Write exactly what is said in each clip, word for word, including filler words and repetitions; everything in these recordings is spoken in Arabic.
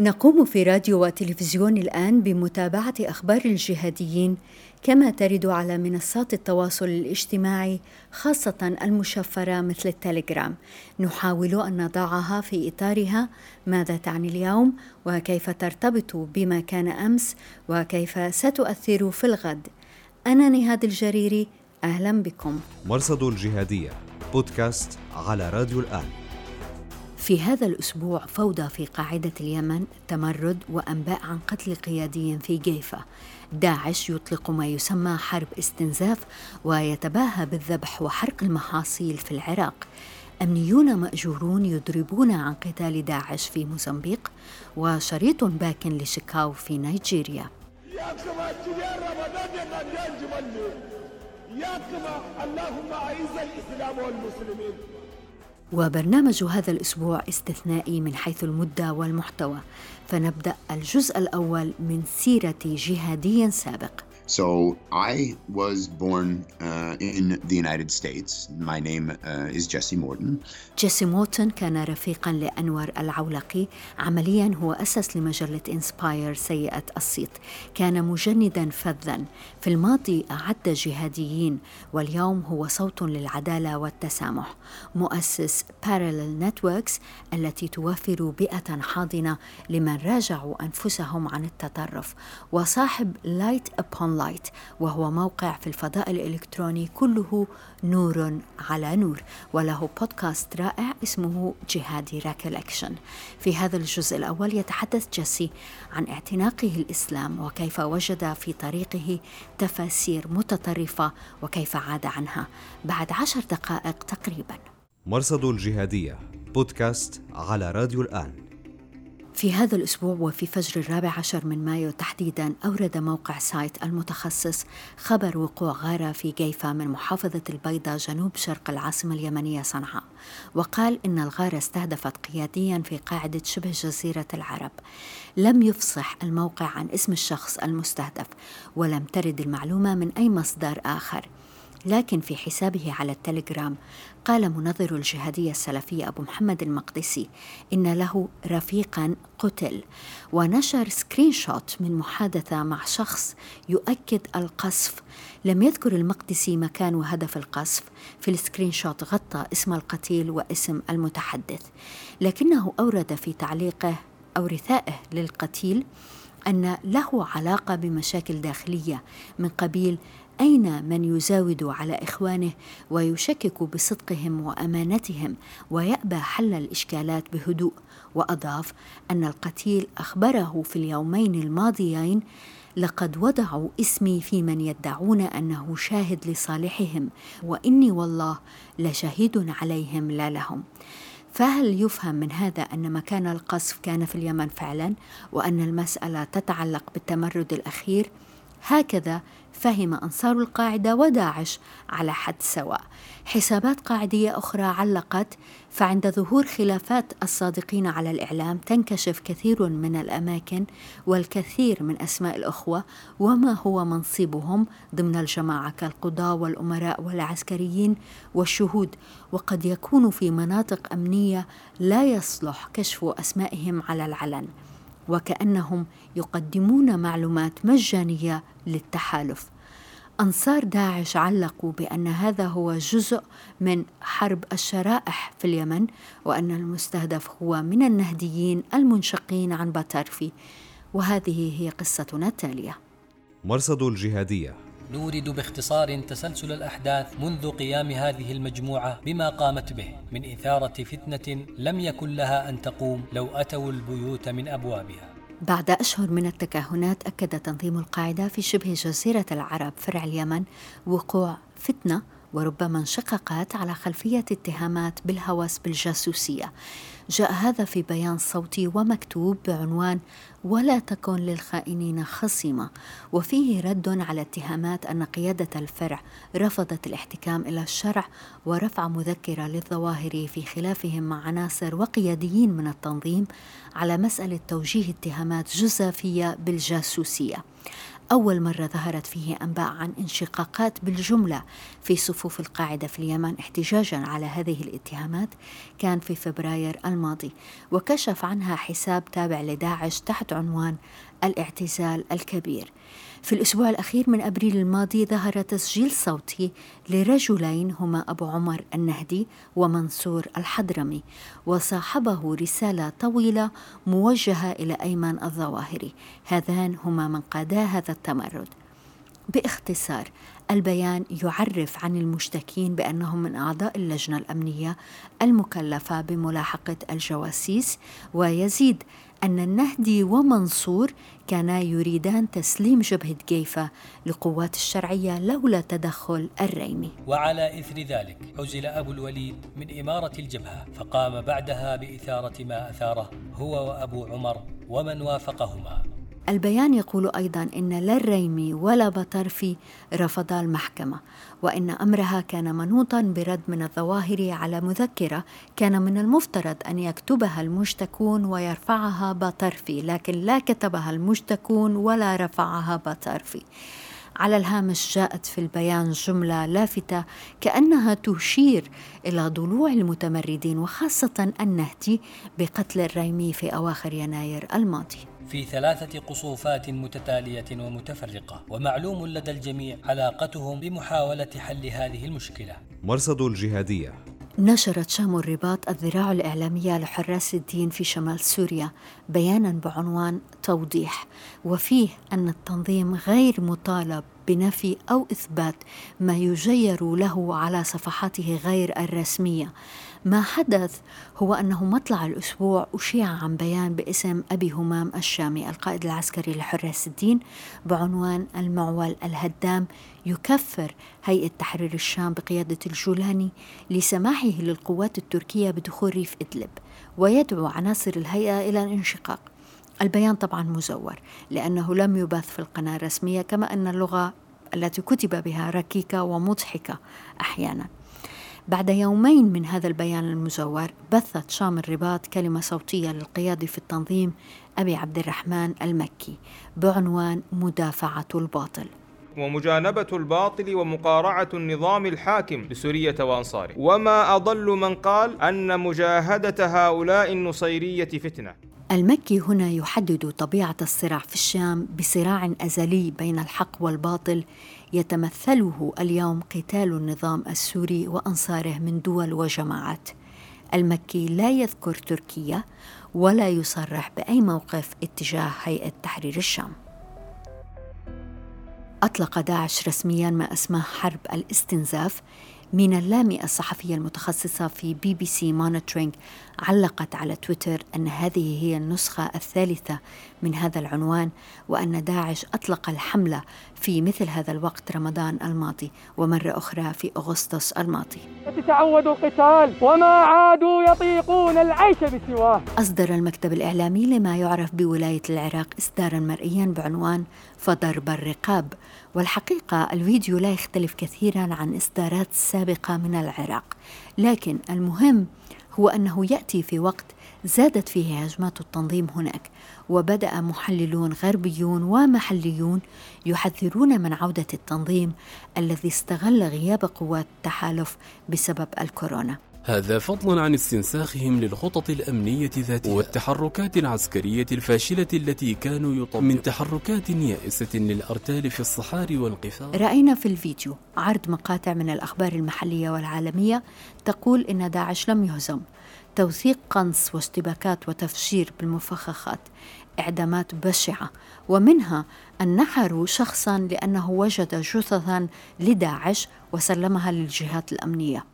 نقوم في راديو وتلفزيون الآن بمتابعة أخبار الجهاديين كما ترد على منصات التواصل الاجتماعي خاصة المشفرة مثل التليجرام. نحاول أن نضعها في إطارها ماذا تعني اليوم وكيف ترتبط بما كان أمس وكيف ستؤثر في الغد. أنا نهاد الجريري، أهلا بكم. مرصد الجهادية بودكاست على راديو الآن. في هذا الأسبوع فوضى في قاعدة اليمن، تمرد وأنباء عن قتل قيادي في جيفة. داعش يطلق ما يسمى حرب استنزاف ويتباهى بالذبح وحرق المحاصيل في العراق. أمنيون مأجورون يضربون عن قتال داعش في موزمبيق، وشريط باك لشيكاو في نيجيريا. اللهم أعز الإسلام والمسلمين. وبرنامج هذا الأسبوع استثنائي من حيث المدة والمحتوى، فنبدأ الجزء الأول من سيرة جهادي سابق. So I was born uh, in the United States. My name uh, is Jesse Morton. Jesse Morton كان رفيقاً لأنور العولقي، عملياً هو أسس لمجلة إنسباير سيئة الصيت. كان مجنداً فذاً، في الماضي أعد جهاديين واليوم هو صوت للعدالة والتسامح. مؤسس Parallel Networks التي توفر بيئة حاضنة لمن راجعوا أنفسهم عن التطرف، وصاحب Light Up وهو موقع في الفضاء الإلكتروني كله نور على نور، وله بودكاست رائع اسمه جهادي ريكولكشن. في هذا الجزء الأول يتحدث جيسي عن اعتناقه الإسلام وكيف وجد في طريقه تفاسير متطرفة وكيف عاد عنها بعد عشر دقائق تقريبا. مرصد الجهادية بودكاست على راديو الآن. في هذا الأسبوع وفي فجر الرابع عشر من مايو تحديداً، أورد موقع سايت المتخصص خبر وقوع غارة في جيفة من محافظة البيضة جنوب شرق العاصمة اليمنية صنعاء، وقال إن الغارة استهدفت قيادياً في قاعدة شبه جزيرة العرب. لم يفصح الموقع عن اسم الشخص المستهدف، ولم ترد المعلومة من أي مصدر آخر. لكن في حسابه على التليجرام قال منظر الجهادية السلفية أبو محمد المقدسي إن له رفيقاً قتل، ونشر سكرين شوت من محادثة مع شخص يؤكد القصف. لم يذكر المقدسي مكان وهدف القصف، في السكرين شوت غطى اسم القتيل واسم المتحدث، لكنه أورد في تعليقه أو رثائه للقتيل أن له علاقة بمشاكل داخلية من قبيل أين من يزاود على إخوانه ويشكك بصدقهم وأمانتهم ويأبى حل الإشكالات بهدوء. وأضاف أن القتيل أخبره في اليومين الماضيين لقد وضعوا اسمي في من يدعون أنه شاهد لصالحهم وإني والله لشهيد عليهم لا لهم. فهل يفهم من هذا أن مكان القصف كان في اليمن فعلا وأن المسألة تتعلق بالتمرد الأخير؟ هكذا فهم أنصار القاعدة وداعش على حد سواء. حسابات قاعدية أخرى علقت: فعند ظهور خلافات الصادقين على الإعلام تنكشف كثير من الأماكن والكثير من أسماء الأخوة وما هو منصبهم ضمن الجماعة كالقضاة والأمراء والعسكريين والشهود، وقد يكون في مناطق أمنية لا يصلح كشف أسمائهم على العلن، وكأنهم يقدمون معلومات مجانية للتحالف. أنصار داعش علقوا بأن هذا هو جزء من حرب الشرائح في اليمن، وأن المستهدف هو من النهديين المنشقين عن باتارفي. وهذه هي قصتنا التالية. مرصد الجهادية نورد باختصار تسلسل الأحداث منذ قيام هذه المجموعة بما قامت به من إثارة فتنة لم يكن لها أن تقوم لو أتوا البيوت من أبوابها. بعد أشهر من التكهنات، أكد تنظيم القاعدة في شبه جزيرة العرب فرع اليمن وقوع فتنة وربما انشقاقات على خلفية اتهامات بالهوس بالجاسوسية. جاء هذا في بيان صوتي ومكتوب بعنوان ولا تكن للخائنين خصيمة، وفيه رد على اتهامات أن قيادة الفرع رفضت الاحتكام إلى الشرع ورفع مذكرة للظواهري في خلافهم مع عناصر وقياديين من التنظيم على مسألة توجيه اتهامات جزافية بالجاسوسية. أول مرة ظهرت فيه أنباء عن انشقاقات بالجملة في صفوف القاعدة في اليمن احتجاجاً على هذه الاتهامات كان في فبراير الماضي، وكشف عنها حساب تابع لداعش تحت عنوان الاعتزال الكبير. في الأسبوع الأخير من أبريل الماضي ظهر تسجيل صوتي لرجلين هما أبو عمر النهدي ومنصور الحضرمي، وصاحبه رسالة طويلة موجهة إلى أيمن الظواهري. هذان هما من قادا هذا التمرد. باختصار، البيان يعرف عن المشتكين بأنهم من أعضاء اللجنة الأمنية المكلفة بملاحقة الجواسيس، ويزيد أن النهدي ومنصور كانا يريدان تسليم جبهة جيفة لقوات الشرعية لولا تدخل الريمي. وعلى إثر ذلك عزل أبو الوليد من إمارة الجبهة، فقام بعدها بإثارة ما أثاره هو وأبو عمر ومن وافقهما. البيان يقول أيضاً إن لا الريمي ولا بطرفي رفضا المحكمة، وإن أمرها كان منوطاً برد من الظواهري على مذكرة كان من المفترض أن يكتبها المشتكون ويرفعها بطرفي، لكن لا كتبها المشتكون ولا رفعها بطرفي. على الهامش جاءت في البيان جملة لافتة كأنها تشير إلى ضلوع المتمردين وخاصة النهدي بقتل الريمي في أواخر يناير الماضي. في ثلاثة قصوفات متتالية ومتفرقة، ومعلوم لدى الجميع علاقتهم بمحاولة حل هذه المشكلة. مرصد الجهادية. نشرت شام الرباط الذراع الإعلامية لحراس الدين في شمال سوريا بياناً بعنوان توضيح، وفيه أن التنظيم غير مطالب بنفي أو إثبات ما يجير له على صفحاته غير الرسمية. ما حدث هو أنه مطلع الأسبوع أشيع عن بيان باسم أبي همام الشامي القائد العسكري لحراس الدين بعنوان المعول الهدام يكفر هيئة تحرير الشام بقيادة الجولاني لسماحه للقوات التركية بدخول ريف إدلب، ويدعو عناصر الهيئة إلى الانشقاق. البيان طبعا مزور لأنه لم يبث في القناة الرسمية، كما أن اللغة التي كتب بها ركيكة ومضحكة أحيانا. بعد يومين من هذا البيان المزور بثت شام الرباط كلمة صوتية للقيادي في التنظيم أبي عبد الرحمن المكي بعنوان مدافعة الباطل ومجانبة الباطل ومقارعة النظام الحاكم لسورية وأنصاره، وما أضل من قال أن مجاهدة هؤلاء النصيرية فتنة. المكي هنا يحدد طبيعة الصراع في الشام بصراع أزلي بين الحق والباطل يتمثله اليوم قتال النظام السوري وأنصاره من دول وجماعات. المكي لا يذكر تركيا ولا يصرح بأي موقف اتجاه هيئة تحرير الشام. أطلق داعش رسمياً ما اسمه حرب الاستنزاف. من اللامئة الصحفية المتخصصة في بي بي سي مونيتورينج علقت على تويتر أن هذه هي النسخة الثالثة من هذا العنوان، وأن داعش أطلق الحملة في مثل هذا الوقت رمضان الماضي ومرة أخرى في أغسطس الماضي. تتعود القتال وما عادوا يطيقون العيش بسواه. أصدر المكتب الإعلامي لما يعرف بولاية العراق إصداراً مرئياً بعنوان فضرب الرقاب، والحقيقة الفيديو لا يختلف كثيراً عن إصدارات سابقة من العراق، لكن المهم هو أنه يأتي في وقت زادت فيه هجمات التنظيم هناك، وبدأ محللون غربيون ومحليون يحذرون من عودة التنظيم الذي استغل غياب قوات التحالف بسبب الكورونا. هذا فضلا عن استنساخهم للخطط الأمنية ذاتها والتحركات العسكرية الفاشلة التي كانوا يطبقون من تحركات يائسة للأرتال في الصحاري والقفار. رأينا في الفيديو عرض مقاطع من الأخبار المحلية والعالمية تقول إن داعش لم يهزم، توثيق قنص واشتباكات وتفجير بالمفخخات، إعدامات بشعة، ومنها أن نحروا شخصا لأنه وجد جثثا لداعش وسلمها للجهات الأمنية.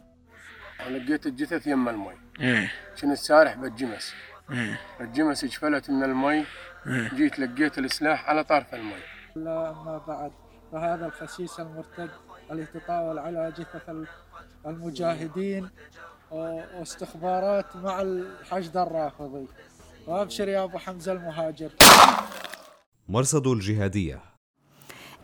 لقيت الجثث يم المي. إيه. شن السارح بالجمس. إيه. الجمس اجفلت من المي. إيه. جيت لقيت السلاح على طرف المي. لا ما بعد، فهذا الخسيس المرتد اللي تطاول على جثث المجاهدين واستخبارات مع الحشد الرافضي. وابشر يا أبو حمزة المهاجر. مرصد الجهادية.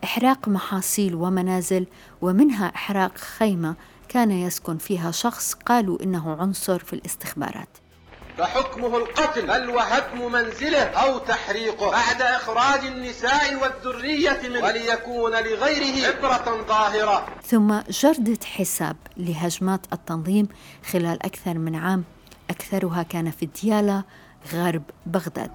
إحراق محاصيل ومنازل، ومنها إحراق خيمة كان يسكن فيها شخص قالوا إنه عنصر في الاستخبارات. فحكمه القتل بل وهدم منزله أو تحريقه بعد إخراج النساء والذرية منه، وليكون لغيره عبرة ظاهرة. ثم جردت حساب لهجمات التنظيم خلال أكثر من عام، أكثرها كان في ديالا غرب بغداد.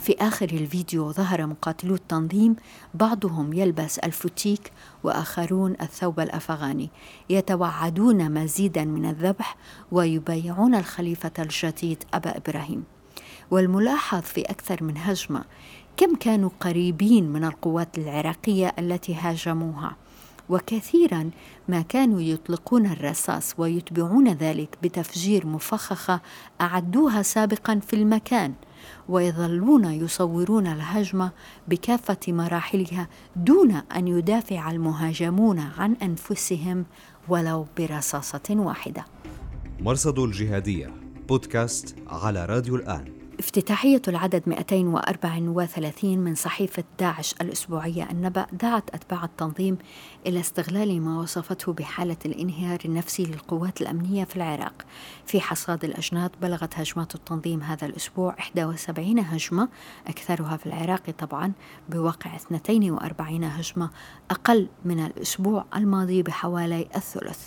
في آخر الفيديو ظهر مقاتلو التنظيم بعضهم يلبس الفتيك وآخرون الثوب الأفغاني، يتوعدون مزيدا من الذبح ويبايعون الخليفة الجديد أبا إبراهيم. والملاحظ في أكثر من هجمة كم كانوا قريبين من القوات العراقية التي هاجموها، وكثيرا ما كانوا يطلقون الرصاص ويتبعون ذلك بتفجير مفخخة أعدوها سابقا في المكان، ويظلون يصورون الهجمة بكافة مراحلها دون أن يدافع المهاجمون عن أنفسهم ولو برصاصة واحدة. مرصد الجهادية بودكاست على راديو الآن. افتتاحية العدد مئتين وأربعة وثلاثين من صحيفة داعش الأسبوعية النبأ دعت أتباع التنظيم إلى استغلال ما وصفته بحالة الانهيار النفسي للقوات الأمنية في العراق. في حصاد الأجناد بلغت هجمات التنظيم هذا الأسبوع إحدى وسبعين هجمة، أكثرها في العراق طبعا، بواقع اثنتين وأربعين هجمة أقل من الأسبوع الماضي بحوالي الثلث.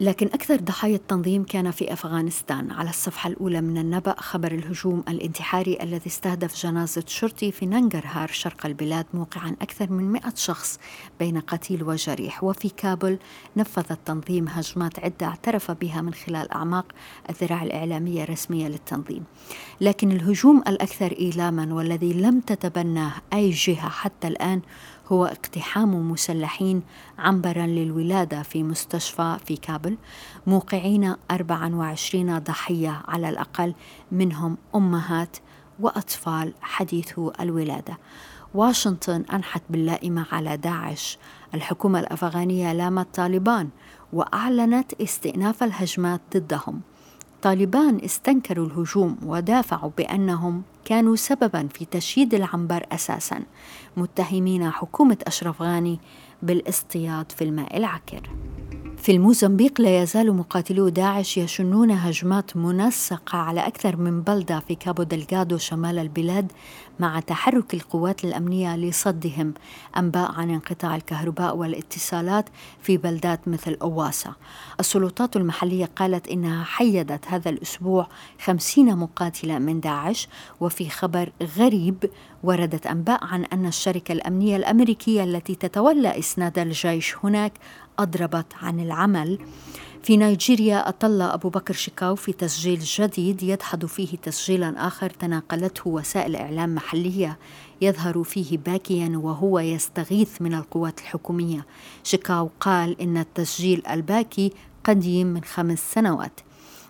لكن أكثر ضحايا التنظيم كان في أفغانستان. على الصفحة الأولى من النبأ خبر الهجوم الانتحاري الذي استهدف جنازة شرطي في ننغرهار شرق البلاد، موقعا أكثر من مئة شخص بين قتيل وجريح. وفي كابل نفذ التنظيم هجمات عدة اعترف بها من خلال أعماق الذراع الإعلامية الرسمية للتنظيم. لكن الهجوم الأكثر إيلاما والذي لم تتبناه أي جهة حتى الآن هو اقتحام مسلحين عنبرا للولادة في مستشفى في كابل، موقعين أربعة وعشرين ضحية على الأقل، منهم أمهات وأطفال حديثو الولادة. واشنطن أنحت باللائمة على داعش. الحكومة الأفغانية لامت طالبان وأعلنت استئناف الهجمات ضدهم. طالبان استنكروا الهجوم ودافعوا بأنهم كانوا سبباً في تشييد العنبر أساساً، متهمين حكومة أشرف غاني بالاصطياد في الماء العكر. في الموزمبيق لا يزال مقاتلو داعش يشنون هجمات منسقة على أكثر من بلدة في كابو دلغادو شمال البلاد مع تحرك القوات الأمنية لصدهم. أنباء عن انقطاع الكهرباء والاتصالات في بلدات مثل أواسا. السلطات المحلية قالت إنها حيدت هذا الأسبوع خمسين مقاتلة من داعش. وفي خبر غريب وردت أنباء عن أن الشركة الأمنية الأمريكية التي تتولى إسناد الجيش هناك أضربت عن العمل. في نيجيريا أطل أبو بكر شيكاو في تسجيل جديد يدحض فيه تسجيلا آخر تناقلته وسائل إعلام محلية، يظهر فيه باكيا وهو يستغيث من القوات الحكومية. شيكاو قال إن التسجيل الباكي قديم من خمس سنوات.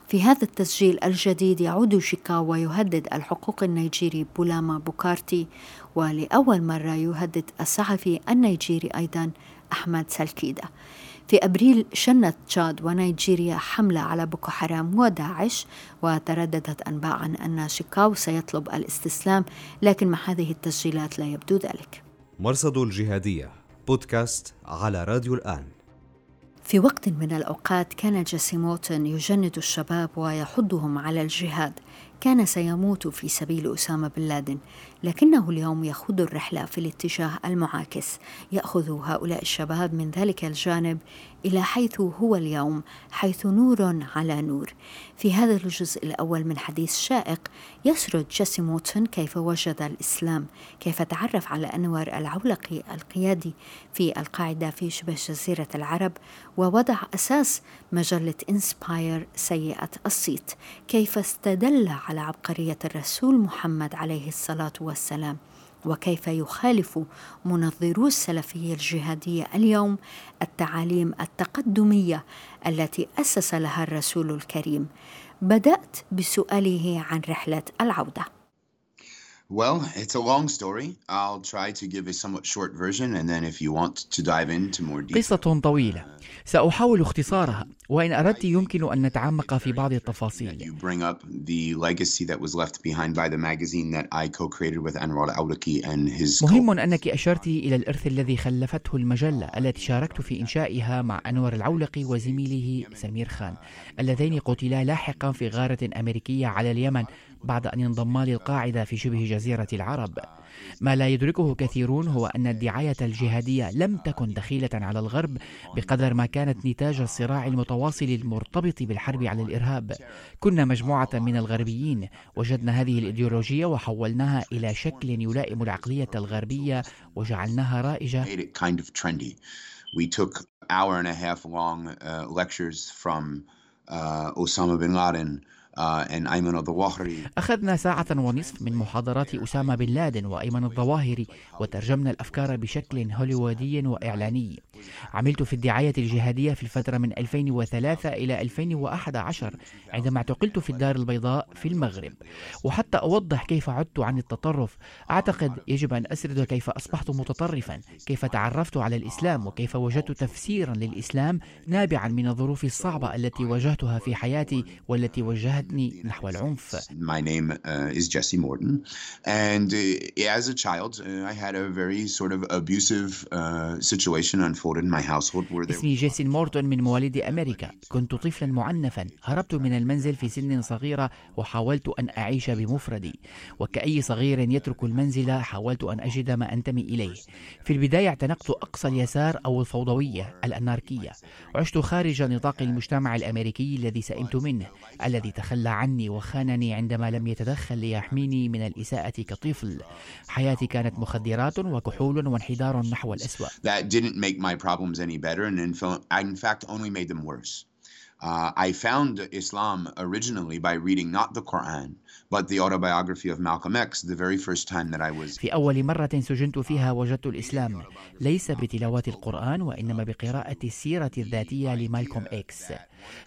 في هذا التسجيل الجديد يعود شيكاو ويهدد الحقوق النيجيري بولاما بوكارتي، ولأول مرة يهدد الصحفي النيجيري أيضا أحمد سالكيدا. في أبريل شنت تشاد ونيجيريا حملة على بوكو حرام وداعش، وترددت أنباء عن أن شيكاو سيطلب الاستسلام، لكن مع هذه التسجيلات لا يبدو ذلك. مرصد الجهادية بودكاست على راديو الآن. في وقت من الأوقات كان جيسي مورتون يجند الشباب ويحضهم على الجهاد، كان سيموت في سبيل أسامة بن لادن، لكنه اليوم يخوض الرحلة في الاتجاه المعاكس. يأخذ هؤلاء الشباب من ذلك الجانب إلى حيث هو اليوم، حيث نور على نور. في هذا الجزء الأول من حديث شائق يسرد جيسي مورتون كيف وجد الإسلام، كيف تعرف على أنور العولقي القيادي في القاعدة في شبه جزيرة العرب، ووضع أساس مجلة إنسباير سيئة الصيت، كيف استدل على عبقرية الرسول محمد عليه الصلاة والسلام، وكيف يخالف منظرو السلفية الجهادية اليوم التعاليم التقدمية التي أسس لها الرسول الكريم. بدأت بسؤاله عن رحلة العودة. Well, it's a long story. I'll try to give a somewhat short version, and then if you want to dive into more detail. قصة طويلة. سأحاول اختصارها، وإن أردت يمكن أن نتعمق في بعض التفاصيل. You bring up the legacy that was left behind by the magazine that I co-created with Anwar Al-Awlaki and his. مهم أنك أشرت إلى الإرث الذي خلفته المجلة التي شاركت في إنشائها مع أنور العولقي وزميله سمير خان، اللذين قتلا لاحقا في غارة أمريكية على اليمن بعد أن انضما للقاعدة في شبه جزيرة العرب. ما لا يدركه كثيرون هو أن الدعاية الجهادية لم تكن دخيلة على الغرب بقدر ما كانت نتاج الصراع المتواصل المرتبط بالحرب على الإرهاب. كنا مجموعة من الغربيين وجدنا هذه الإيديولوجية وحولناها إلى شكل يلائم العقلية الغربية وجعلناها رائجة. We took hour and a half long uh, lectures from uh, Osama bin Laden. أخذنا ساعة ونصف من محاضرات أسامة بن لادن وأيمن الظواهري وترجمنا الأفكار بشكل هوليوودي وإعلاني. عملت في الدعاية الجهادية في الفترة من ألفين وثلاثة إلى ألفين وأحد عشر عندما اعتقلت في الدار البيضاء في المغرب. وحتى أوضح كيف عدت عن التطرف، أعتقد يجب أن أسرد كيف أصبحت متطرفا، كيف تعرفت على الإسلام، وكيف وجدت تفسيرا للإسلام نابعا من الظروف الصعبة التي واجهتها في حياتي والتي وجهت نحو العنف. My name uh, is Jesse Morton, and uh, as a child, uh, I had a very sort of abusive uh, situation unfolded in my household. Where there... اسمي جيسي مورتون من مواليد أمريكا. كنت طفلا معنفا، هربت من المنزل في سن صغيرة وحاولت أن أعيش بمفردي، وكأي صغير يترك المنزل حاولت أن أجد ما أنتمي إليه. في البداية اعتنقت أقصى اليسار أو الفوضوية الأناركية، عشت خارج نطاق المجتمع الأمريكي الذي سئمت منه، الذي تخلى عني وخانني عندما لم يتدخل ليحميني من الإساءة كطفل. حياتي كانت مخدرات وكحول وانحدار نحو الأسوأ. That didn't make my problems any better, and in fact only made them worse. Uh, I found Islam originally by reading not the Quran, but the autobiography of Malcolm X, the very first time that I was. في أول مرة سجنت فيها وجدت الإسلام ليس بتلاوة القرآن وإنما بقراءة السيرة الذاتية لمالكوم إكس.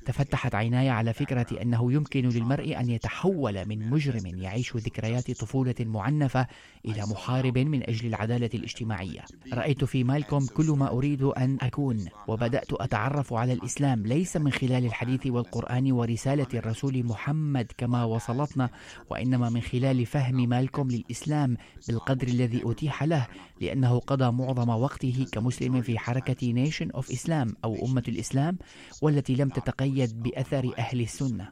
تفتحت عيناي على فكرة أنه يمكن للمرء أن يتحول من مجرم يعيش ذكريات طفولة معنفة إلى محارب من أجل العدالة الاجتماعية. رأيت في مالكوم كل ما أريد أن أكون، وبدأت أتعرف على الإسلام ليس من خلال الحديث والقرآن ورسالة الرسول محمد كما وصلتنا، وإنما من خلال فهم مالكوم للإسلام بالقدر الذي أتيح له، لأنه قضى معظم وقته كمسلم في حركة Nation of Islam أو أمة الإسلام، والتي لم تتقيد بأثر أهل السنة.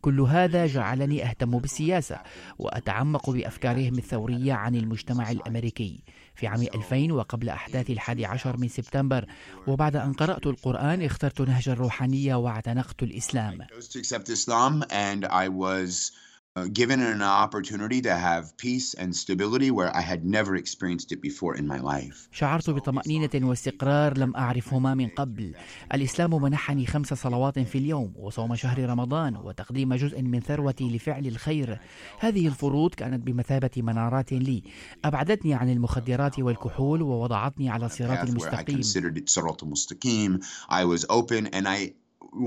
كل هذا جعلني أهتم بالسياسة وأتعمق بأفكارهم الثورية عن المجتمع الأمريكي. في عام ألفين وقبل أحداث الحادي عشر من سبتمبر، وبعد أن قرأت القرآن، اخترت نهج الروحانية واعتنقت الإسلام. Given an opportunity to have peace and stability where I had never experienced it before in my life. شعرت بطمأنينة واستقرار لم أعرفهما من قبل. الإسلام منحني خمس صلوات في اليوم وصوم شهر رمضان وتقديم جزء من ثروتي لفعل الخير. هذه الفروض كانت بمثابة منارات لي، أبعدتني عن المخدرات والكحول ووضعتني على صراط المستقيم. I was open and I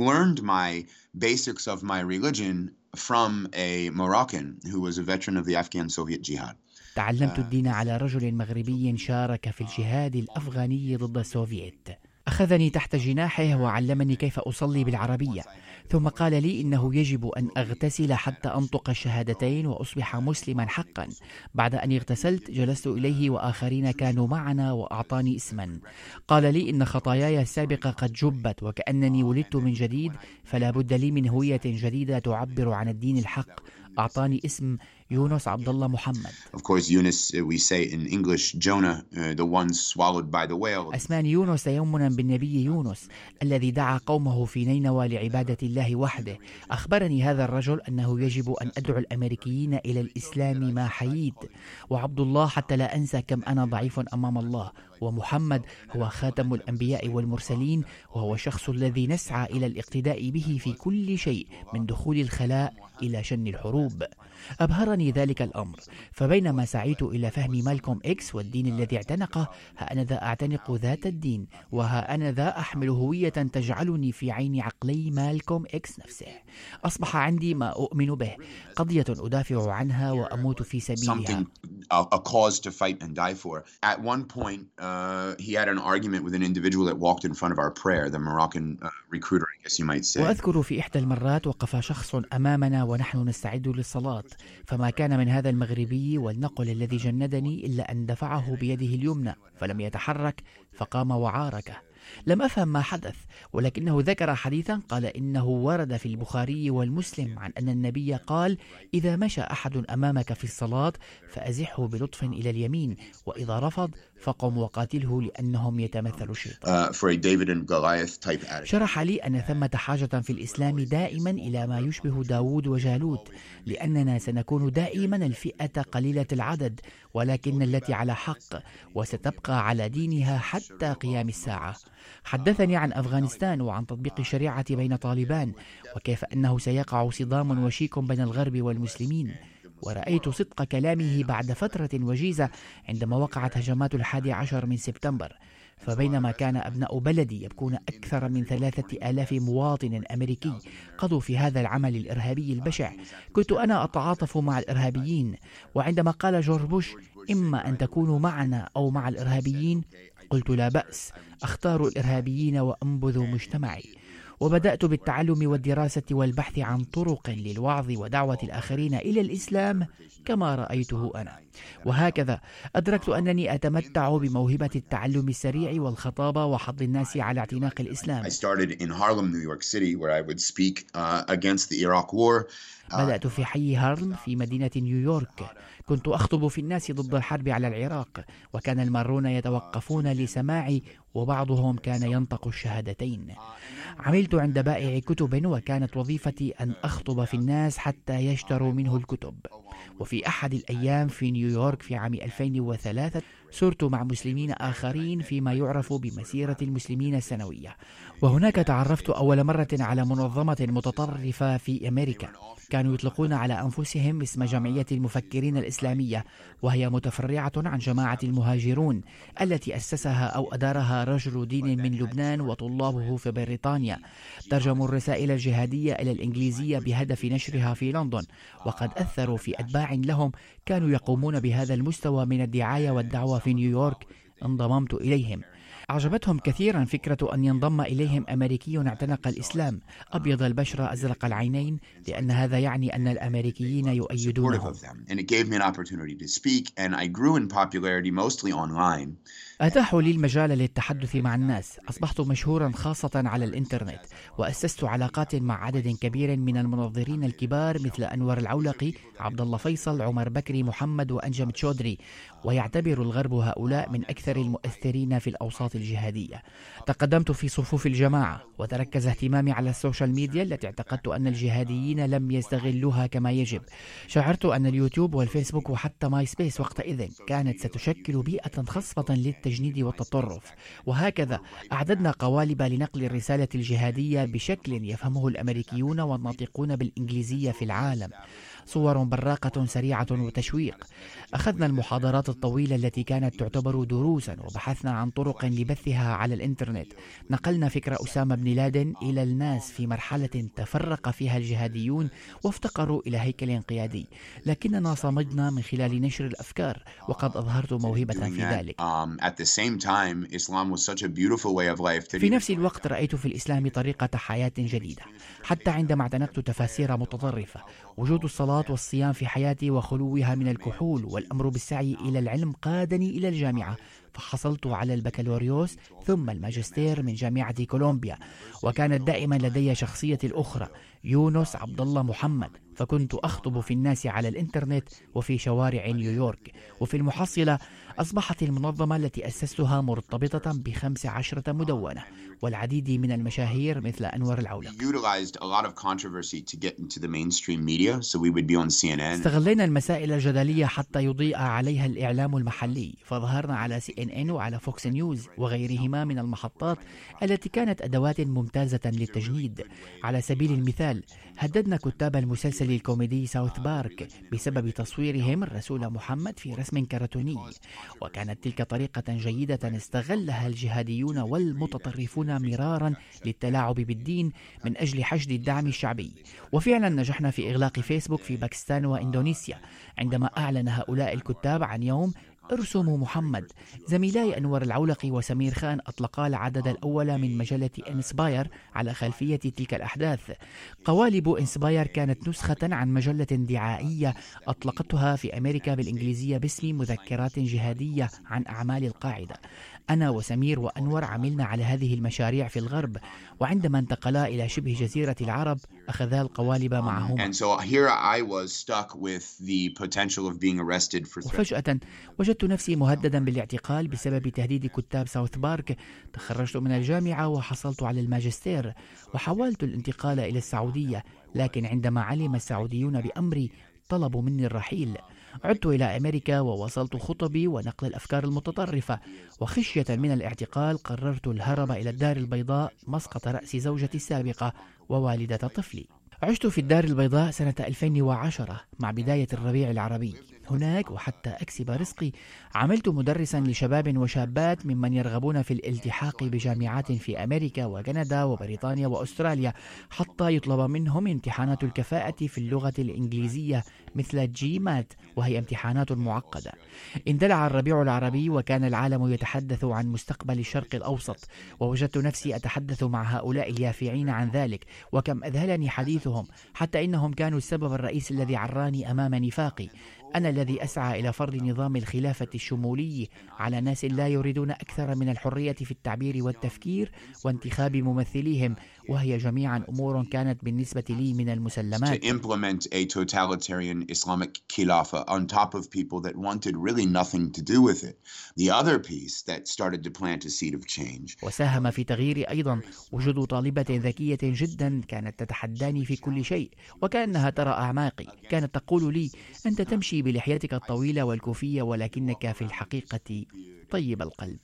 learned my basics of my religion from a Moroccan who was a veteran of the Afghan Soviet Jihad. تعلمت الدين على رجل مغربي شارك في الجهاد الأفغاني ضد السوفيت. أخذني تحت جناحه وعلمني كيف أصلي بالعربية، ثم قال لي إنه يجب أن أغتسل حتى أنطق الشهادتين وأصبح مسلما حقا. بعد أن اغتسلت جلست إليه وآخرين كانوا معنا وأعطاني اسما. قال لي إن خطاياي السابقة قد جبت وكأنني ولدت من جديد، فلا بد لي من هوية جديدة تعبر عن الدين الحق. أعطاني اسم يونس عبد الله محمد. Of course, Yunus, we say in English, Jonah, uh, the one swallowed by the whale. أسماني يونس يومنا بالنبي يونس الذي دعا قومه في نينوى لعبادة الله وحده. أخبرني هذا الرجل أنه يجب أن أدعو الأمريكيين إلى الإسلام ما حييت، وعبد الله حتى لا أنسى كم أنا ضعيف أمام الله، ومحمد هو خاتم الأنبياء والمرسلين، وهو شخص الذي نسعى إلى الاقتداء به في كل شيء من دخول الخلاء إلى شن الحروب. أبهرني ذلك الأمر، فبينما سعيت إلى فهم مالكوم إكس والدين الذي اعتنقه، ها أنا ذا أعتنق ذات الدين، وها أنا ذا أحمل هوية تجعلني في عين عقلي مالكوم إكس نفسه. أصبح عندي ما أؤمن به، قضية أدافع عنها وأموت في سبيلها. A cause to fight and die for. At one point, uh, he had an argument with an individual that walked in front of our prayer, the Moroccan uh, recruiter, I guess you might say. وأذكر في إحدى المرات وقف شخص أمامنا ونحن نستعد للصلاة، فما كان من هذا المغربي والنقل الذي جندني إلا أن دفعه بيده اليمنى، فلم يتحرك، فقام وعاركه. لم أفهم ما حدث، ولكنه ذكر حديثا قال إنه ورد في البخاري والمسلم عن أن النبي قال: إذا مشى أحد أمامك في الصلاة فأزحه بلطف إلى اليمين، وإذا رفض فقم وقاتله لأنهم يتمثلوا الشيطان. شرح لي أن ثمة حاجة في الإسلام دائما إلى ما يشبه داود وجالوت، لأننا سنكون دائما الفئة قليلة العدد ولكن التي على حق، وستبقى على دينها حتى قيام الساعة. حدثني عن أفغانستان وعن تطبيق الشريعة بين طالبان، وكيف أنه سيقع صدام وشيك بين الغرب والمسلمين، ورأيت صدق كلامه بعد فترة وجيزة عندما وقعت هجمات الحادي عشر من سبتمبر، فبينما كان أبناء بلدي يبكون أكثر من ثلاثة آلاف مواطن أمريكي قضوا في هذا العمل الإرهابي البشع، كنت أنا أتعاطف مع الإرهابيين، وعندما قال جورج بوش: إما أن تكونوا معنا أو مع الإرهابيين، قلت لا بأس، أختار الإرهابيين وأنبذ مجتمعي، وبدأت بالتعلم والدراسة والبحث عن طرق للوعظ ودعوة الآخرين إلى الإسلام كما رأيته أنا، وهكذا أدركت أنني أتمتع بموهبة التعلم السريع والخطابة وحض الناس على اعتناق الإسلام. بدأت في حي هارلم في مدينة نيويورك، كنت أخطب في الناس ضد الحرب على العراق، وكان المارون يتوقفون لسماعي وبعضهم كان ينطق الشهادتين. عملت عند بائع كتب، وكانت وظيفتي أن أخطب في الناس حتى يشتروا منه الكتب. وفي أحد الأيام في نيويورك في عام ألفين وثلاثة سرت مع مسلمين آخرين فيما يعرف بمسيرة المسلمين السنوية، وهناك تعرفت أول مرة على منظمة متطرفة في أمريكا، كانوا يطلقون على أنفسهم اسم جمعية المفكرين الإسلامية، وهي متفرعة عن جماعة المهاجرون التي أسسها أو أدارها رجل دين من لبنان وطلابه في بريطانيا، ترجموا الرسائل الجهادية إلى الإنجليزية بهدف نشرها في لندن، وقد أثروا في أتباع لهم كانوا يقومون بهذا المستوى من الدعاية والدعوة في نيويورك. انضممت إليهم، أعجبتهم كثيرا فكرة أن ينضم إليهم أمريكي اعتنق الإسلام، أبيض البشرة أزرق العينين، لأن هذا يعني أن الأمريكيين يؤيدونهم. أتاح لي المجال للتحدث مع الناس، أصبحت مشهورا خاصة على الإنترنت، وأسست علاقات مع عدد كبير من المنظرين الكبار مثل أنور العولقي، عبد الله فيصل، عمر بكري محمد، وأنجم تشودري، ويعتبر الغرب هؤلاء من أكثر المؤثرين في الأوساط الجهادية. تقدمت في صفوف الجماعة، وتركز اهتمامي على السوشيال ميديا التي اعتقدت أن الجهاديين لم يستغلوها كما يجب. شعرت أن اليوتيوب والفيسبوك وحتى ماي سبيس وقتئذ كانت ستشكل بيئة خصبة للتجنيد والتطرف، وهكذا أعددنا قوالب لنقل الرسالة الجهادية بشكل يفهمه الأمريكيون والناطقون بالإنجليزية في العالم. صور براقة سريعة وتشويق، أخذنا المحاضرات الطويلة التي كانت تعتبر دروسا وبحثنا عن طرق لبثها على الإنترنت، نقلنا فكرة أسامة بن لادن إلى الناس في مرحلة تفرق فيها الجهاديون وافتقروا إلى هيكل قيادي، لكننا صمدنا من خلال نشر الأفكار، وقد أظهرت موهبة في ذلك. في نفس الوقت رأيت في الإسلام طريقة حياة جديدة، حتى عندما اعتنقت تفاسير متطرفة، وجود الصلاة والصيام في حياتي وخلوها من الكحول والأمر بالسعي إلى العلم قادني إلى الجامعة، فحصلت على البكالوريوس ثم الماجستير من جامعة كولومبيا، وكانت دائما لدي شخصيتي الأخرى يونس عبد الله محمد، فكنت أخطب في الناس على الإنترنت وفي شوارع نيويورك. وفي المحصلة أصبحت المنظمة التي أسستها مرتبطة بخمس عشرة مدونة والعديد من المشاهير مثل أنور العولق. استغلينا المسائل الجدلية حتى يضيء عليها الإعلام المحلي، فظهرنا على سي إن إن وعلى فوكس نيوز وغيرهما من المحطات التي كانت أدوات ممتازة للتجنيد. على سبيل المثال هددنا كتاب المسلسل ممثل الكوميدي ساوث بارك بسبب تصويرهم الرسول محمد في رسم كرتوني، وكانت تلك طريقة جيدة استغلها الجهاديون والمتطرفون مرارا للتلاعب بالدين من أجل حشد الدعم الشعبي. وفعلا نجحنا في إغلاق فيسبوك في باكستان وإندونيسيا عندما أعلن هؤلاء الكتاب عن يوم ارسموا محمد. زميلاي أنور العولقي وسمير خان أطلقا العدد الأول من مجلة إنسباير على خلفية تلك الأحداث. قوالب إنسباير كانت نسخة عن مجلة دعائية أطلقتها في أمريكا بالإنجليزية باسم مذكرات جهادية عن أعمال القاعدة. أنا وسمير وأنور عملنا على هذه المشاريع في الغرب، وعندما انتقلا إلى شبه جزيرة العرب أخذا القوالب معهما. وفجأة وجدت نفسي مهددا بالاعتقال بسبب تهديد كتاب ساوث بارك. تخرجت من الجامعة وحصلت على الماجستير وحاولت الانتقال إلى السعودية، لكن عندما علم السعوديون بأمري طلبوا مني الرحيل. عدت إلى أمريكا وواصلت خطبي ونقل الأفكار المتطرفة، وخشية من الاعتقال قررت الهرب إلى الدار البيضاء مسقط رأس زوجتي السابقة ووالدة طفلي. عشت في الدار البيضاء سنة ألفين وعشرة مع بداية الربيع العربي. هناك وحتى أكسب رزقي عملت مدرسا لشباب وشابات ممن يرغبون في الالتحاق بجامعات في أمريكا وكندا وبريطانيا وأستراليا حتى يطلب منهم امتحانات الكفاءة في اللغة الإنجليزية مثل جي مات، وهي امتحانات معقدة. اندلع الربيع العربي وكان العالم يتحدث عن مستقبل الشرق الأوسط، ووجدت نفسي أتحدث مع هؤلاء اليافعين عن ذلك، وكم أذهلني حديثهم حتى إنهم كانوا السبب الرئيسي الذي عراني أمام نفاقي. أنا الذي أسعى إلى فرض نظام الخلافة الشمولي على ناس لا يريدون أكثر من الحرية في التعبير والتفكير وانتخاب ممثليهم، وهي جميعا أمور كانت بالنسبة لي من المسلمات. وساهم في تغييري أيضا وجود طالبة ذكية جدا كانت تتحداني في كل شيء وكأنها ترى أعماقي. كانت تقول لي: أنت تمشي بلحيتك الطويلة والكوفية ولكنك في الحقيقة طيب القلب،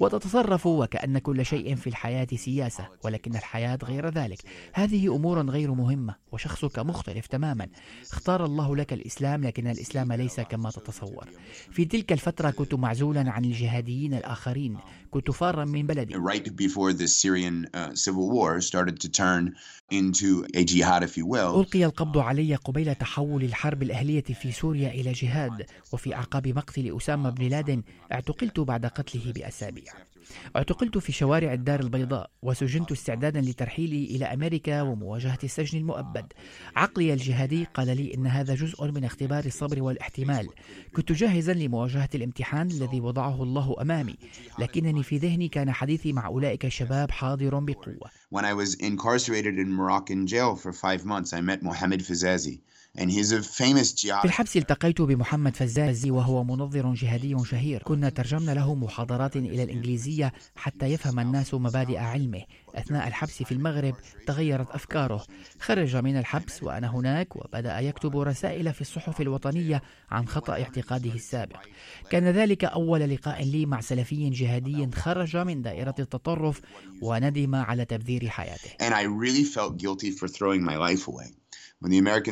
وتتصرف وكأن كل شيء في الحياة سياسة ولكن الحياة غير ذلك. هذه أمور غير مهمة وشخصك مختلف تماما. اختار الله لك الإسلام لكن الإسلام ليس كما تتصور. في تلك الفترة كنت معزولا عن الجهاديين الآخرين، كنت فارا من بلدي. ألقي القبض علي قبيل تحول الحرب الأهلية في سوريا إلى جهاد، وفي أعقاب مقتل أسامة بن لادن اعتقلت بعد قتله بأسابيع. اعتقلت في شوارع الدار البيضاء وسجنت استعدادا لترحيلي إلى أمريكا ومواجهة السجن المؤبد. عقلي الجهادي قال لي إن هذا جزء من اختبار الصبر والاحتمال. كنت جاهزا لمواجهة الامتحان الذي وضعه الله أمامي، لكنني في ذهني كان حديثي مع أولئك الشباب حاضر بقوة. When I was incarcerated in Moroccan jail for five months, I met Mohamed Fizazi. في الحبس التقيت بمحمد فزازي وهو منظر جهادي شهير. كنا ترجمنا له محاضرات إلى الإنجليزية حتى يفهم الناس مبادئ علمه. أثناء الحبس في المغرب تغيرت أفكاره. خرج من الحبس وأنا هناك وبدأ يكتب رسائل في الصحف الوطنية عن خطأ اعتقاده السابق. كان ذلك أول لقاء لي مع سلفي جهادي خرج من دائرة التطرف وندم على تبذير حياته. And I really felt guilty for throwing my life away. عندما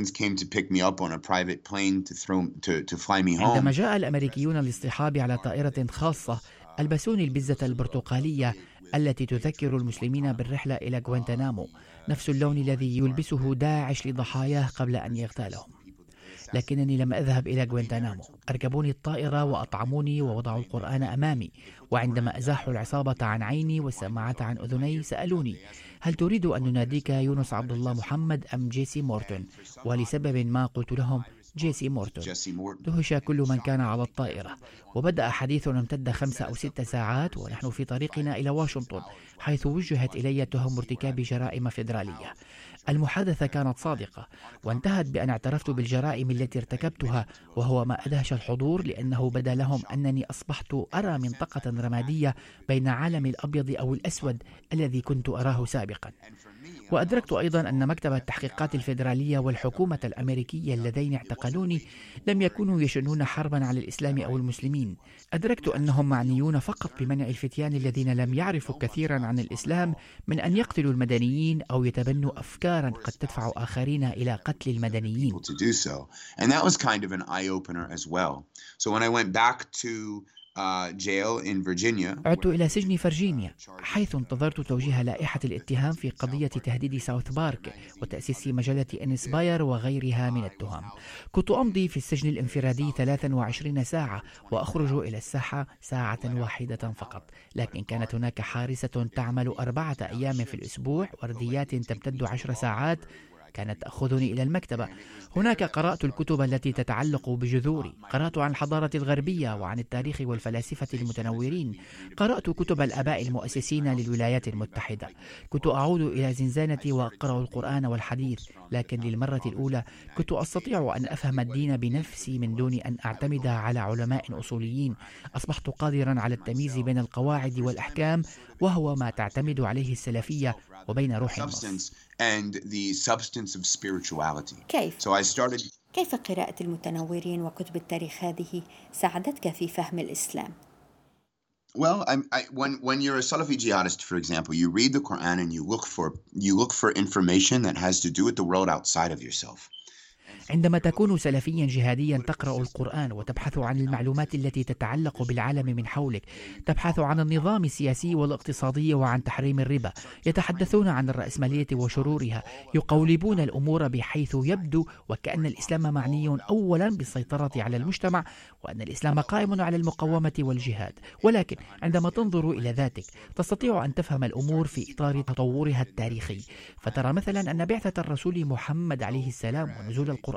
جاء الأمريكيون لاصطحابي على طائرة خاصة ألبسوني البزة البرتقالية التي تذكر المسلمين بالرحلة إلى غوانتنامو، نفس اللون الذي يلبسه داعش لضحاياه قبل أن يغتالهم. لكنني لم أذهب إلى غوانتنامو. أركبوني الطائرة وأطعموني ووضعوا القرآن أمامي، وعندما أزاحوا العصابة عن عيني والسماعة عن أذني سألوني: هل تريد أن نناديك يونس عبد الله محمد أم جيسي مورتون؟ ولسبب ما قلت لهم جيسي مورتون. دهش كل من كان على الطائرة، وبدأ حديثنا امتد خمسة أو ست ساعات ونحن في طريقنا إلى واشنطن، حيث وجهت إلي تهم ارتكاب جرائم فيدرالية. المحادثة كانت صادقة وانتهت بأن اعترفت بالجرائم التي ارتكبتها، وهو ما أدهش الحضور لأنه بدا لهم أنني أصبحت أرى منطقة رمادية بين عالم الأبيض أو الأسود الذي كنت أراه سابقا. وأدركت أيضا أن مكتب التحقيقات الفيدرالية والحكومة الأمريكية اللذين اعتقلوا القانوني لم يكونوا يشنون حربا على الإسلام أو المسلمين. أدركت أنهم معنيون فقط بمنع الفتيان الذين لم يعرفوا كثيرا عن الإسلام من أن يقتلوا المدنيين أو يتبنوا أفكارا قد تدفع آخرين إلى قتل المدنيين. عدت إلى سجن فرجينيا حيث انتظرت توجيه لائحة الاتهام في قضية تهديد ساوث بارك وتأسيس مجلة إنسباير وغيرها من التهم. كنت أمضي في السجن الانفرادي ثلاث وعشرين ساعة وأخرج إلى الساحة ساعة واحدة فقط، لكن كانت هناك حارسة تعمل أربعة أيام في الأسبوع ورديات تمتد عشر ساعات كانت تأخذني إلى المكتبة. هناك قرأت الكتب التي تتعلق بجذوري، قرأت عن الحضارة الغربية وعن التاريخ والفلاسفة المتنورين، قرأت كتب الآباء المؤسسين للولايات المتحدة. كنت أعود إلى زنزانتي وأقرأ القرآن والحديث، لكن للمرة الأولى كنت أستطيع أن أفهم الدين بنفسي من دون أن أعتمد على علماء أصوليين. أصبحت قادرا على التمييز بين القواعد والأحكام، وهو ما تعتمد عليه السلفية، وبين روح النص. كيف؟ كيف قراءة المتنورين وكتب التاريخ هذه ساعدتك في فهم الإسلام؟ Well, I, I, when when you're a Salafi jihadist, for example, you read the Quran and you look for you look for information that has to do with the world outside of yourself. عندما تكون سلفيا جهاديا تقرأ القرآن وتبحث عن المعلومات التي تتعلق بالعالم من حولك، تبحث عن النظام السياسي والاقتصادي وعن تحريم الربا، يتحدثون عن الرأسمالية وشرورها، يقولبون الأمور بحيث يبدو وكأن الإسلام معني أولا بالسيطرة على المجتمع وأن الإسلام قائم على المقاومة والجهاد. ولكن عندما تنظر إلى ذاتك تستطيع أن تفهم الأمور في إطار تطورها التاريخي، فترى مثلا أن بعثة الرسول محمد عليه السلام ونزول القرآن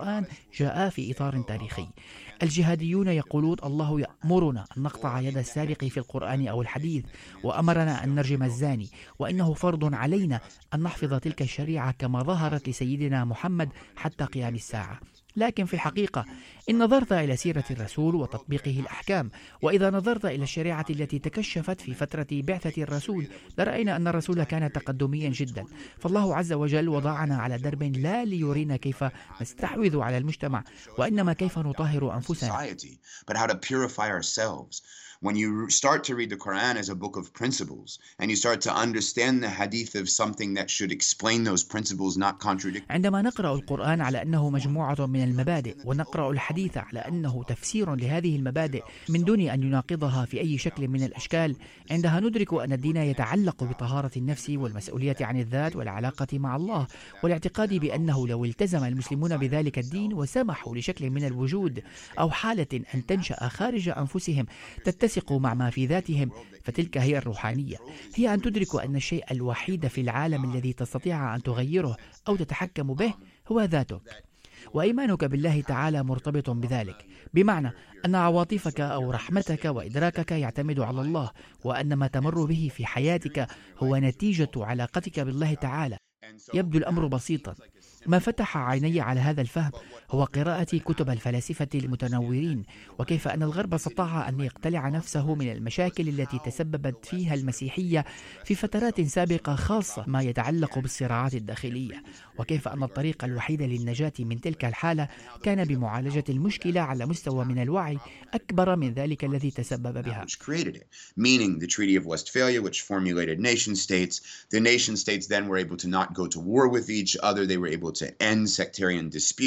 جاء في إطار تاريخي. الجهاديون يقولون الله يأمرنا أن نقطع يد السارق في القرآن أو الحديث، وأمرنا أن نرجم الزاني، وإنه فرض علينا أن نحفظ تلك الشريعة كما ظهرت لسيدنا محمد حتى قيام الساعة. لكن في الحقيقة إن نظرت إلى سيرة الرسول وتطبيقه الأحكام، وإذا نظرت إلى الشريعة التي تكشفت في فترة بعثة الرسول، لرأينا أن الرسول كان تقدميا جدا. فالله عز وجل وضعنا على درب لا ليرينا كيف نستحوذ على المجتمع، وإنما كيف نطهر أنفسنا. When you start to read the Quran as a book of principles and you start to understand the hadith of something that should explain those principles, not contradict. عندما نقرأ القرآن على أنه مجموعة من المبادئ ونقرأ الحديث على أنه تفسير لهذه المبادئ من دون أن يناقضها في أي شكل من الأشكال، عندها ندرك أن الدين يتعلق بطهارة النفس والمسؤولية عن الذات والعلاقة مع الله، والاعتقاد بأنه لو التزم المسلمون بذلك الدين وسمحوا لشكل من الوجود أو حالة أن تنشأ خارج أنفسهم تتسق مع ما في ذاتهم، فتلك هي الروحانية، هي أن تدرك أن الشيء الوحيد في العالم الذي تستطيع أن تغيره أو تتحكم به هو ذاتك، وإيمانك بالله تعالى مرتبط بذلك، بمعنى أن عواطفك أو رحمتك وإدراكك يعتمد على الله، وأن ما تمر به في حياتك هو نتيجة علاقتك بالله تعالى. يبدو الأمر بسيطا. ما فتح عيني على هذا الفهم هو قراءة كتب الفلاسفة المتنورين، وكيف أن الغرب استطاع أن يقتلع نفسه من المشاكل التي تسببت فيها المسيحية في فترات سابقة، خاصة ما يتعلق بالصراعات الداخلية، وكيف أن الطريق الوحيد للنجاة من تلك الحالة كان بمعالجة المشكلة على مستوى من الوعي أكبر من ذلك الذي تسبب بها. Meaning the Treaty of Westphalia, which formulated nation states. The nation states then were able to not go to war with each other. They were able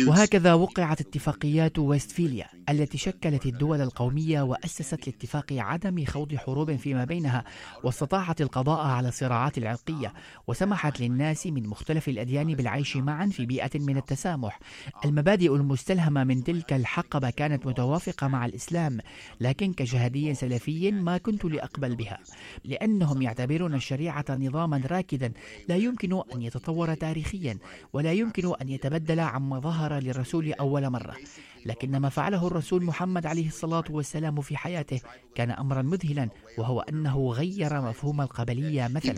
وهكذا وقعت اتفاقيات ويستفاليا التي شكلت الدول القومية وأسست لاتفاق عدم خوض حروب فيما بينها، واستطاعت القضاء على الصراعات العرقية، وسمحت للناس من مختلف الأديان بالعيش معا في بيئة من التسامح. المبادئ المستلهمة من تلك الحقبة كانت متوافقة مع الإسلام، لكن كجهادي سلفي ما كنت لأقبل بها، لأنهم يعتبرون الشريعة نظاما راكدا لا يمكن أن يتطور تاريخيا، ولا يمكن يمكن أن يتبدل عما ظهر للرسول أول مرة. لكن ما فعله الرسول محمد عليه الصلاة والسلام في حياته كان أمرا مذهلا، وهو أنه غير مفهوم القبلية مثلا.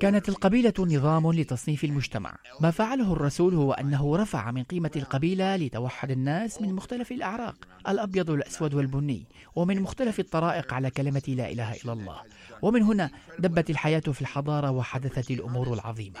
كانت القبيلة نظام لتصنيف المجتمع. ما فعله الرسول هو أنه رفع من قيمة القبيلة لتوحد الناس من مختلف الأعراق، الأبيض والأسود والبني، ومن مختلف الطرائق على كلمة لا إله إلا الله. ومن هنا دبت الحياة في الحضارة وحدثت الأمور العظيمة.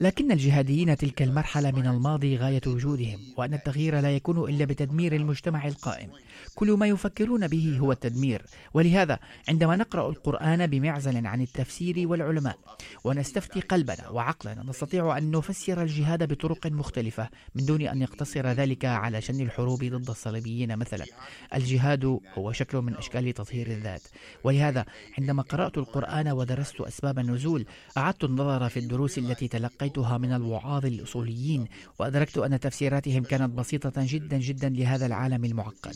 لكن الجهاديين تلك المرحلة من الماضي غاية وجودهم، وأن التغيير لا يكون إلا بتدمير المجتمع القائم. كل ما يفكرون به هو التدمير، ولهذا عندما نقرأ القرآن بمعزل عن التفسير والعلماء ونستفتي قلبنا وعقلنا نستطيع أن نفسر الجهاد بطرق مختلفة من دون أن يقتصر ذلك على شن الحروب ضد الصليبيين مثلا. الجهاد هو شكل من أشكال تطهير الذات، ولهذا عندما قرأت القرآن ودرست أسباب النزول أعدت النظر في الدروس التي تلقيتها من الوعاظ الأصوليين، وأدركت أن تفسيراتهم كانت بسيطة جدا جدا لهذا العالم المعقد.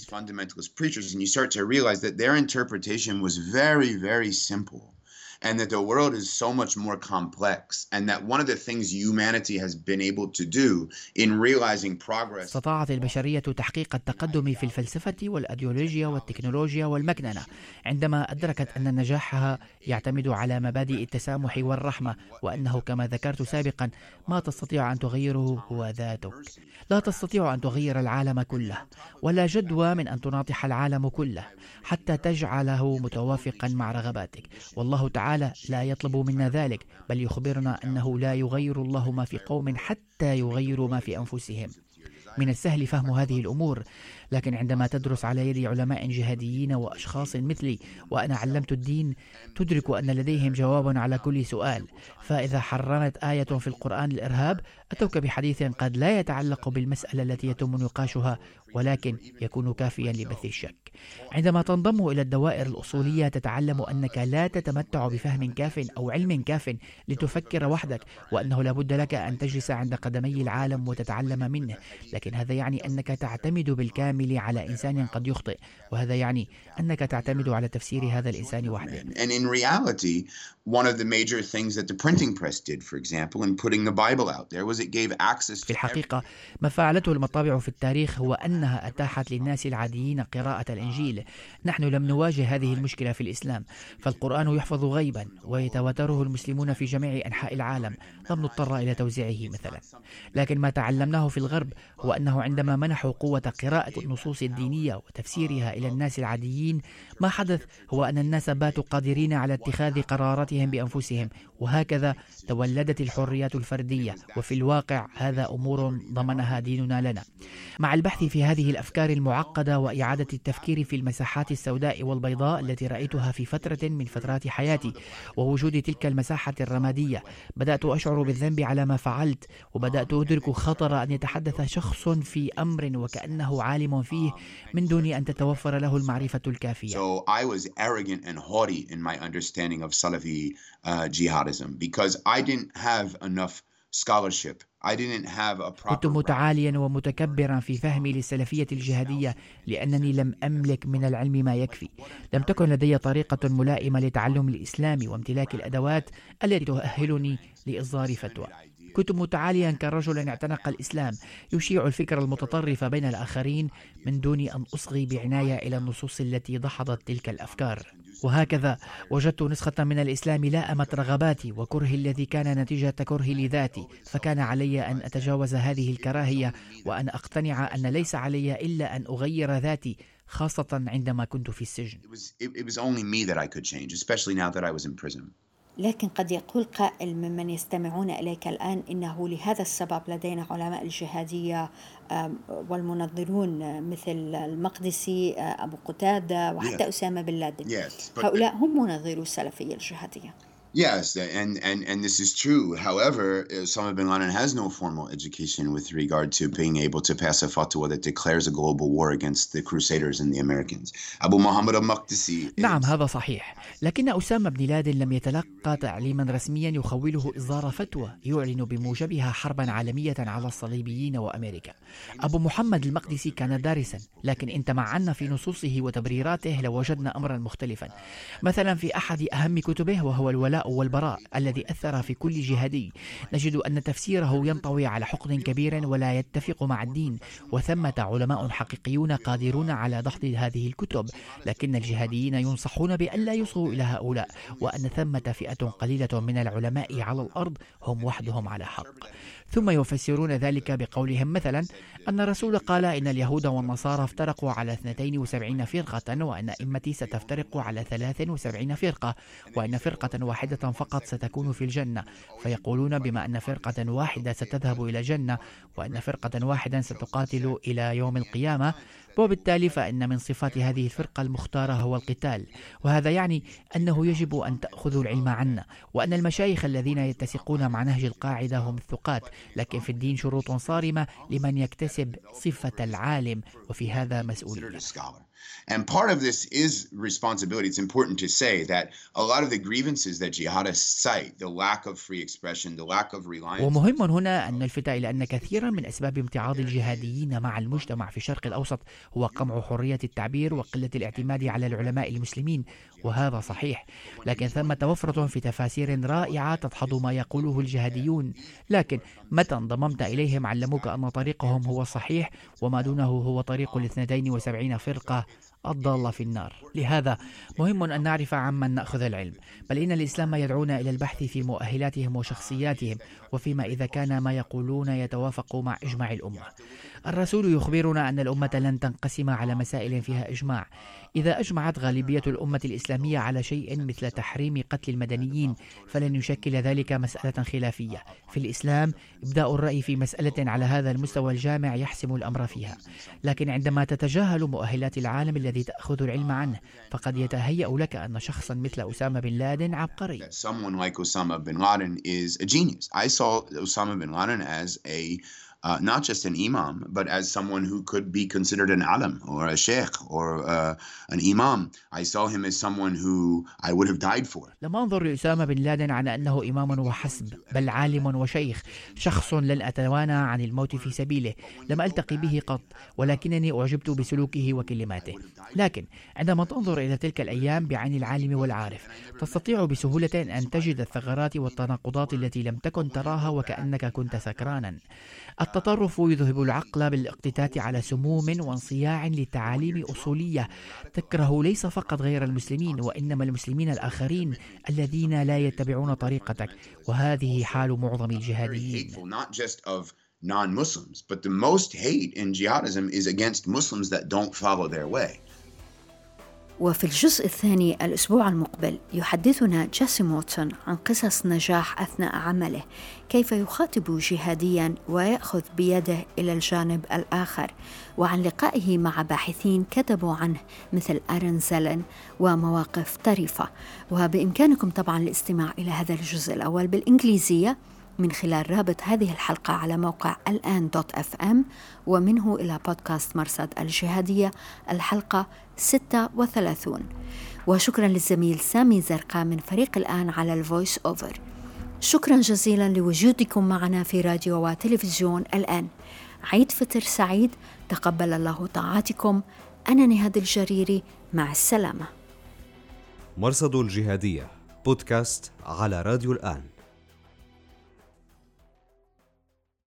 And that the world is so much more complex, and that one of the things humanity has been able to do in realizing progress. استطاعت البشرية تحقيق التقدم في الفلسفة والأيديولوجيا والتكنولوجيا والمكننة عندما أدركت أن نجاحها يعتمد على مبادئ التسامح والرحمة، وأنه كما ذكرت سابقا ما تستطيع أن تغيره هو ذاتك. لا تستطيع أن تغير العالم كله، ولا جدوى من أن تناطح العالم كله حتى تجعله متوافقا مع رغباتك. والله تعالى لا يطلب منا ذلك، بل يخبرنا أنه لا يغير الله ما في قوم حتى يغيروا ما في أنفسهم. من السهل فهم هذه الأمور، لكن عندما تدرس على يد علماء جهاديين وأشخاص مثلي وأنا علمت الدين تدرك أن لديهم جواب على كل سؤال. فإذا حرمت آية في القرآن الإرهاب أتوك بحديث قد لا يتعلق بالمسألة التي يتم نقاشها، ولكن يكون كافيا لبث الشك. عندما تنضم إلى الدوائر الأصولية تتعلم أنك لا تتمتع بفهم كاف أو علم كاف لتفكر وحدك، وأنه لابد لك أن تجلس عند قدمي العالم وتتعلم منه، لكن هذا يعني أنك تعتمد بالكامل على إنسان قد يخطئ، وهذا يعني أنك تعتمد على تفسير هذا الإنسان وحده. And in reality, one of the major things that the printing press did, for example, in putting the Bible out there was it gave access. في الحقيقة ما فعلته المطابع في التاريخ هو أنها أتاحت للناس العاديين قراءة الإنجيل. نحن لم نواجه هذه المشكلة في الإسلام، فالقرآن يحفظ غيبا ويتواتره المسلمون في جميع أنحاء العالم، لم نضطر إلى توزيعه مثلا. لكن ما تعلمناه في الغرب هو أنه عندما منحوا قوة قراءة النصوص الدينية وتفسيرها إلى الناس العاديين، ما حدث هو أن الناس باتوا قادرين على اتخاذ قراراتهم بأنفسهم، وهكذا تولدت الحريات الفردية. وفي الواقع هذا أمور ضمنها ديننا لنا. مع البحث في هذه الأفكار المعقدة وإعادة التفكير في المساحات السوداء والبيضاء التي رأيتها في فترة من فترات حياتي ووجود تلك المساحة الرمادية، بدأت أشعر بالذنب على ما فعلت، وبدأت أدرك خطر أن يتحدث شخص في أمر وكأنه عالم فيه من دون أن تتوفر له المعرفة الكافية. So I was arrogant and haughty in my understanding of Salafi uh, jihadism because I didn't have enough scholarship. كنت متعاليا ومتكبرا في فهمي للسلفية الجهادية لأنني لم أملك من العلم ما يكفي. لم تكن لدي طريقة ملائمة لتعلم الإسلام وامتلاك الأدوات التي تؤهلني لإصدار فتوى. كنت متعاليا كرجل اعتنق الإسلام يشيع الفكر المتطرف بين الآخرين من دون أن أصغي بعناية إلى النصوص التي دحضت تلك الأفكار. وهكذا وجدت نسخة من الإسلام لاءمت رغباتي وكرهي الذي كان نتيجة كرهي لذاتي، فكان علي أن أتجاوز هذه الكراهية وأن أقتنع أن ليس علي إلا أن أغير ذاتي، خاصة عندما كنت في السجن. لكن قد يقول قائل ممن يستمعون إليك الآن إنه لهذا السبب لدينا علماء الجهادية والمنظرون مثل المقدسي، أبو قتادة، وحتى أسامة بن لادن، هؤلاء هم منظرو السلفية الجهادية. Yes, and, and, and this is true. However, Osama bin Laden has no formal education with regard to being able to pass a fatwa that declares a global war against the Crusaders and the Americans. Abu Muhammad al-Maqdisi. نعم هذا صحيح، لكن أسامة بن لادن لم يتلقى تعليما رسميا يخوله إصدار فتوى يعلن بموجبها حربا عالمية على الصليبيين وأمريكا. أبو محمد المقدسي كان دارسا، لكن إن تمعنا في نصوصه وتبريراته لوجدنا أمرا مختلفا. مثلا في أحد أهم كتبه وهو الولاء والبراء الذي أثر في كل جهادي نجد أن تفسيره ينطوي على حقد كبير ولا يتفق مع الدين، وثمة علماء حقيقيون قادرون على دحض هذه الكتب، لكن الجهاديين ينصحون بأن لا يصغوا إلى هؤلاء، وأن ثمة فئة قليلة من العلماء على الأرض هم وحدهم على حق. ثم يفسرون ذلك بقولهم مثلا أن الرسول قال إن اليهود والنصارى افترقوا على اثنتين وسبعين فرقة، وأن أئمتي ستفترق على ثلاث وسبعين فرقة، وأن فرقة واحدة فقط ستكون في الجنة، فيقولون بما أن فرقة واحدة ستذهب إلى الجنة، وأن فرقة واحدة ستقاتل إلى يوم القيامة، وبالتالي فإن من صفات هذه الفرقة المختارة هو القتال. وهذا يعني أنه يجب أن تأخذوا العلم عنا، وأن المشايخ الذين يتسقون مع نهج القاعدة هم الثقات، لكن في الدين شروط صارمة لمن يكتسب صفة العالم، وفي هذا مسؤولية. And part of this is responsibility. It's important to say that a lot of the grievances that jihadists cite, the lack of free expression, the lack of reliance. ومهم هنا أن نلفت إلى أن كثيرا من أسباب امتعاض الجهاديين مع المجتمع في الشرق الأوسط هو قمع حرية التعبير وقلة الاعتماد على العلماء المسلمين، وهذا صحيح، لكن ثمة وفرة في تفاسير رائعة تدحض ما يقوله الجهاديون، لكن متى انضممت إليهم علموك أن طريقهم هو الصحيح وما دونه هو طريق الاثنتين وسبعين فرقة الضالة في النار. لهذا مهم أن نعرف عمن نأخذ العلم، بل إن الإسلام يدعونا إلى البحث في مؤهلاتهم وشخصياتهم، وفيما إذا كان ما يقولون يتوافق مع إجماع الأمة. الرسول يخبرنا أن الأمة لن تنقسم على مسائل فيها إجماع. إذا أجمعت غالبية الأمة الإسلامية على شيء مثل تحريم قتل المدنيين، فلن يشكل ذلك مسألة خلافية. في الإسلام إبداء الرأي في مسألة على هذا المستوى الجامع يحسم الأمر فيها، لكن عندما تتجاهل مؤهلات العالم الذي تأخذ العلم عنه، فقد يتهيأ لك أن شخصا مثل أسامة بن لادن عبقري. Uh, not just an imam, but as someone who could be considered an alim or a sheikh or uh, an imam. I saw him as someone who I would have died for. لم أنظر لأسامة بن لادن على أنه إمام وحسب، بل عالم وشيخ، شخص لن أتوانى عن الموت في سبيله. لم ألتقي به قط، ولكنني أعجبت بسلوكه وكلماته. لكن عندما تنظر إلى تلك الأيام بعين العالم والعارف، تستطيع بسهولة أن تجد الثغرات والتناقضات التي لم تكن تراها وكأنك كنت سكرانا. التطرف يذهب العقل بالاقتتات على سموم وانصياع لتعاليم أصولية تكره ليس فقط غير المسلمين، وإنما المسلمين الآخرين الذين لا يتبعون طريقتك، وهذه حال معظم الجهاديين. وفي الجزء الثاني الأسبوع المقبل يحدثنا جيسي مورتون عن قصص نجاح أثناء عمله، كيف يخاطب جهاديا ويأخذ بيده إلى الجانب الآخر، وعن لقائه مع باحثين كتبوا عنه مثل آرن زيلن ومواقف طريفة. وبإمكانكم طبعا الاستماع إلى هذا الجزء الأول بالإنجليزية من خلال رابط هذه الحلقة على موقع الآن دوت اف ام، ومنه إلى بودكاست مرصد الجهادية الحلقة ستة وثلاثين. وشكرا للزميل سامي زرقاء من فريق الآن على الفويس أوفر. شكرا جزيلا لوجودكم معنا في راديو وتلفزيون الآن. عيد فطر سعيد، تقبل الله طاعاتكم. أنا نهاد الجريري، مع السلامة. مرصد الجهادية بودكاست على راديو الآن.